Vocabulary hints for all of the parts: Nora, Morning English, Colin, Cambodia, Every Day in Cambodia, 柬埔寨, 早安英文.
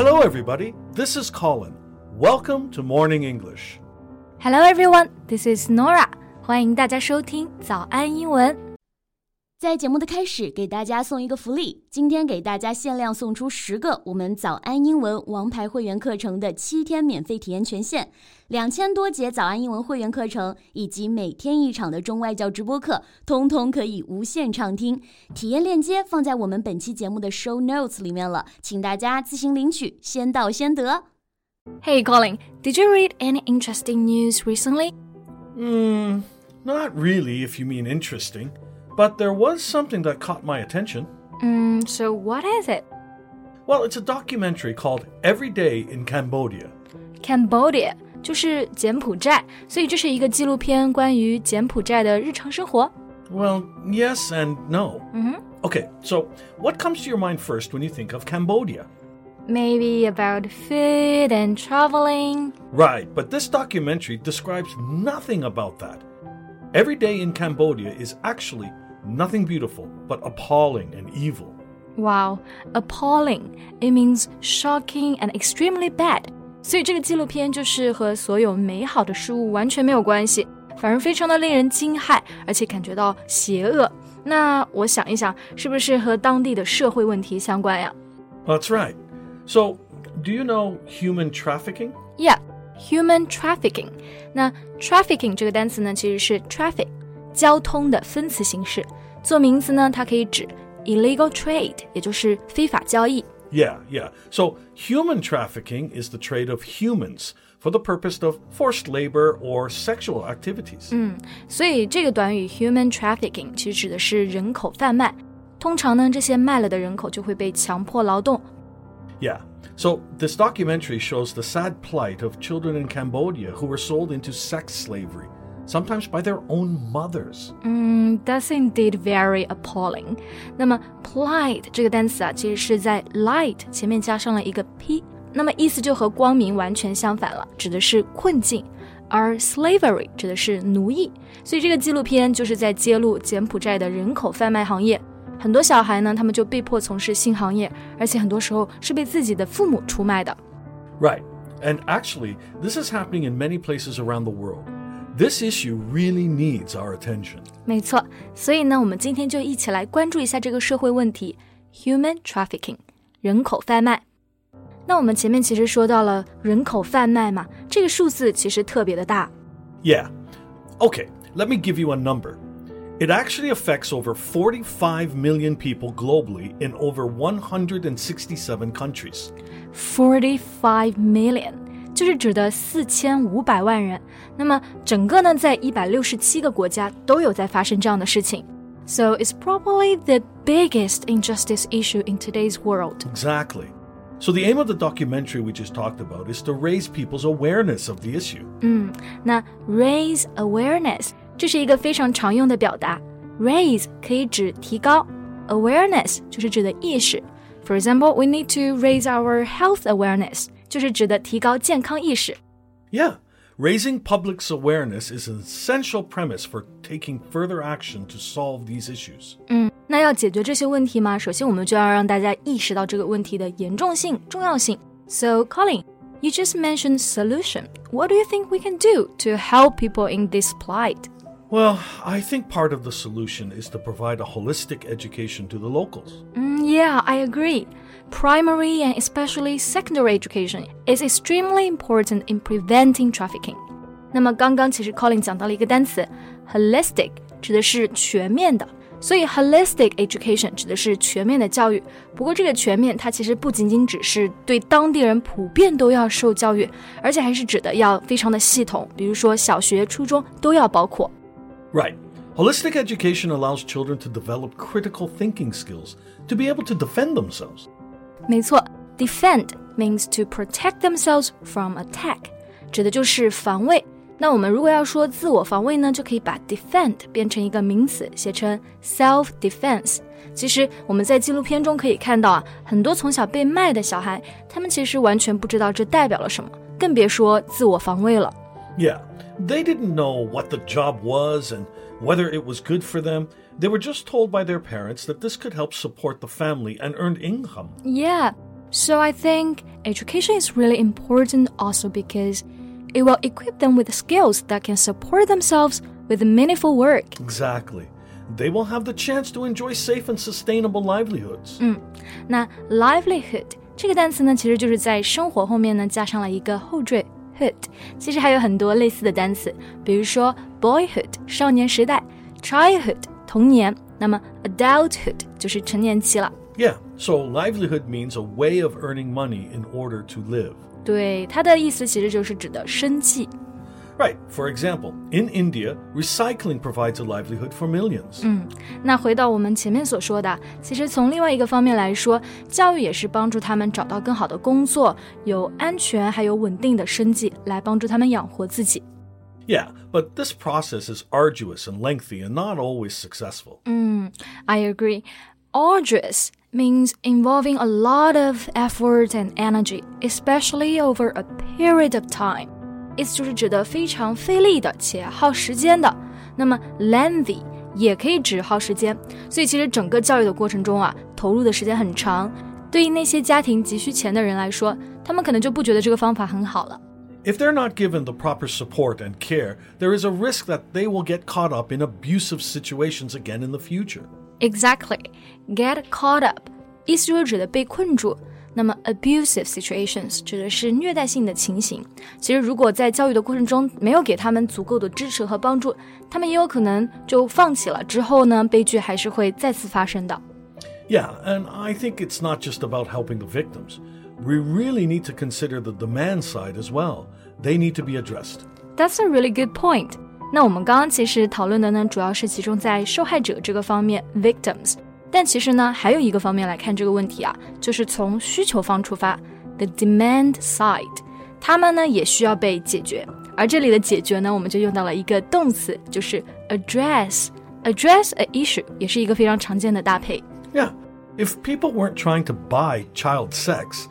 Hello everybody, this is Colin. Welcome to Morning English. Hello everyone, this is Nora. 欢迎大家收听早安英文。在节目的开始，给大家送一个福利。今天给大家限量送出10个我们早安英文王牌会员课程的7天免费体验权限，2000多节早安英文会员课程以及每天1场的中外教直播课，通通可以无限畅听。体验链接放在我们本期节目的 show notes 里面了，请大家自行领取，先到先得。Hey Colin, did you read any interesting news recently? Not really, if you mean interesting.But there was something that caught my attention. So what is it? Well, it's a documentary called Every Day in Cambodia. Cambodia 就是柬埔寨，所以这是一个纪录片关于柬埔寨的日常生活。Well, yes and no. Okay, so what comes to your mind first when you think of Cambodia? Maybe about food and traveling. Right, but this documentary describes nothing about that. Every day in Cambodia is actually...Nothing beautiful, but appalling and evil. Wow, appalling. It means shocking and extremely bad. 所以这个纪录片就是和所有美好的事物完全没有关系，反而非常的令人惊骇，而且感觉到邪恶。那我想一想，是不是和当地的社会问题相关呀？ That's right. So, do you know human trafficking? Yeah, human trafficking. 那 trafficking 这个单词呢，其实是 traffic.交通的分词形式，做名词呢，它可以指 illegal trade， 也就是非法交易。Yeah. So human trafficking is the trade of humans for the purpose of forced labor or sexual activities. 所以这个短语 human trafficking 其实指的是人口贩卖。通常呢，这些卖了的人口就会被强迫劳动。Yeah.So, this documentary shows the sad plight of children in Cambodia who were sold into sex slavery.Sometimes by their own mothers. That's indeed very appalling. 那么 plight 这个单词啊，其实是在 light 前面加上了一个 p， 那么意思就和光明完全相反了，指的是困境，而 slavery 指的是奴役。所以这个纪录片就是在揭露柬埔寨的人口贩卖行业，很多小孩呢，他们就被迫从事性行业，而且很多时候是被自己的父母出卖的。Right, and actually, this is happening in many places around the world.This issue really needs our attention. 没错，所以呢，我们今天就一起来关注一下这个社会问题 human trafficking, 人口贩卖。那我们前面其实说到了人口贩卖嘛，这个数字其实特别的大。Yeah. Okay, let me give you a number. It actually affects over 45 million people globally in over 167 countries. 45 million.就是指的4500万人，那么整个呢，在167个国家都有在发生这样的事情。So it's probably the biggest injustice issue in today's world. Exactly. So the aim of the documentary we just talked about is to raise people's awareness of the issue. 那 raise awareness 这是一个非常常用的表达。Raise 可以指提高， awareness 就是指的意识。For example, we need to raise our health awareness.就是指的提高健康意识。Yeah, raising public's awareness is an essential premise for taking further action to solve these issues. 那要解决这些问题吗？首先我们就要让大家意识到这个问题的严重性、重要性。So, Colin, you just mentioned solution. What do you think we can do to help people in this plight? Well, I think part of the solution is to provide a holistic education to the locals. Yeah, I agree.Primary and especially secondary education is extremely important in preventing trafficking. 那么刚刚其实 Colin 讲到了一个单词 holistic 指的是全面的，所以 holistic education 指的是全面的教育。不过这个全面它其实不仅仅只是对当地人普遍都要受教育，而且还是指的要非常的系统，比如说小学、初中都要包括。Right.Holistic education allows children to develop critical thinking skills to be able to defend themselves. 没错 defend means to protect themselves from attack, 指的就是防卫。那我们如果要说自我防卫呢，就可以把 defend 变成一个名词，写成 self-defense。其实我们在纪录片中可以看到啊，很多从小被卖的小孩，他们其实完全不知道这代表了什么，更别说自我防卫了。Yeah, they didn't know what the job was and whether it was good for them. They were just told by their parents that this could help support the family and earn income. Yeah, So I think education is really important also because it will equip them with skills that can support themselves with meaningful work. Exactly. They will have the chance to enjoy safe and sustainable livelihoods. 那 livelihood 这个单词呢，其实就是在生活后面呢加上了一个后缀 hood。其实还有很多类似的单词，比如说 boyhood 少年时代 ，childhood 童年，那么 adulthood 就是成年期了。Yeah, so livelihood means a way of earning money in order to live. 对，它的意思其实就是指的生计。Right, for example, in India, recycling provides a livelihood for millions. 那回到我们前面所说的，其实从另外一个方面来说，教育也是帮助他们找到更好的工作，有安全还有稳定的生计，来帮助他们养活自己。Yeah, but this process is arduous and lengthy and not always successful. I agree. Arduous means involving a lot of effort and energy, especially over a period of time.意思就是指的非常费力的且耗时间的，那么 lengthy 也可以指耗时间，所以其实整个教育的过程中啊，投入的时间很长，对于那些家庭急需钱的人来说，他们可能就不觉得这个方法很好了。If they're not given the proper support and care, there is a risk that they will get caught up in abusive situations again in the future. Exactly. Get caught up 意思就是指的被困住，那么 abusive situations 指的是虐待性的情形，其实如果在教育的过程中没有给他们足够的支持和帮助，他们也有可能就放弃了，之后呢悲剧还是会再次发生的。Yeah, and I think it's not just about helping the victims. We really need to consider the demand side as well. They need to be addressed. That's a really good point. 那我们刚刚其实讨论的呢，主要是集中在受害者这个方面 victims。但其实呢，还有一个方面来看这个问题啊，就是从需求方出发 ，the demand side， 他们呢也需要被解决。而这里的解决呢，我们就用到了一个动词，就是 address。address an issue 也是一个非常常见的搭配。Yeah, if people weren't trying to buy child sex,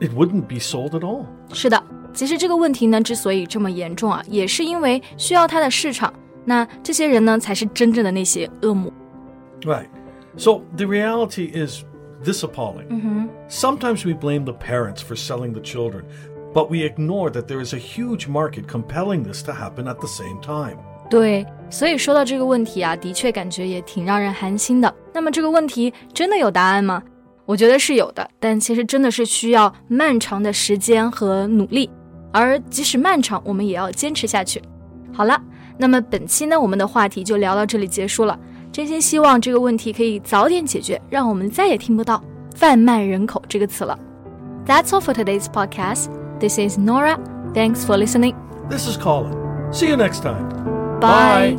it wouldn't be sold at all. 是的，其实这个问题呢，之所以这么严重啊，也是因为需要它的市场。那这些人呢，才是真正的那些恶魔。Right.So the reality is this appalling.、Sometimes we blame the parents for selling the children, but we ignore that there is a huge market compelling this to happen at the same time. 对，所以说到这个问题啊，的确感觉也挺让人寒心的。那么这个问题真的有答案吗？我觉得是有的，但其实真的是需要漫长的时间和努力，而即使漫长，我们也要坚持下去。好了，那么本期呢，我们的话题就聊到这里结束了。真心希望这个问题可以早点解决，让我们再也听不到贩卖人口这个词了。That's all for today's podcast. This is Nora. Thanks for listening. This is Colin. See you next time. Bye.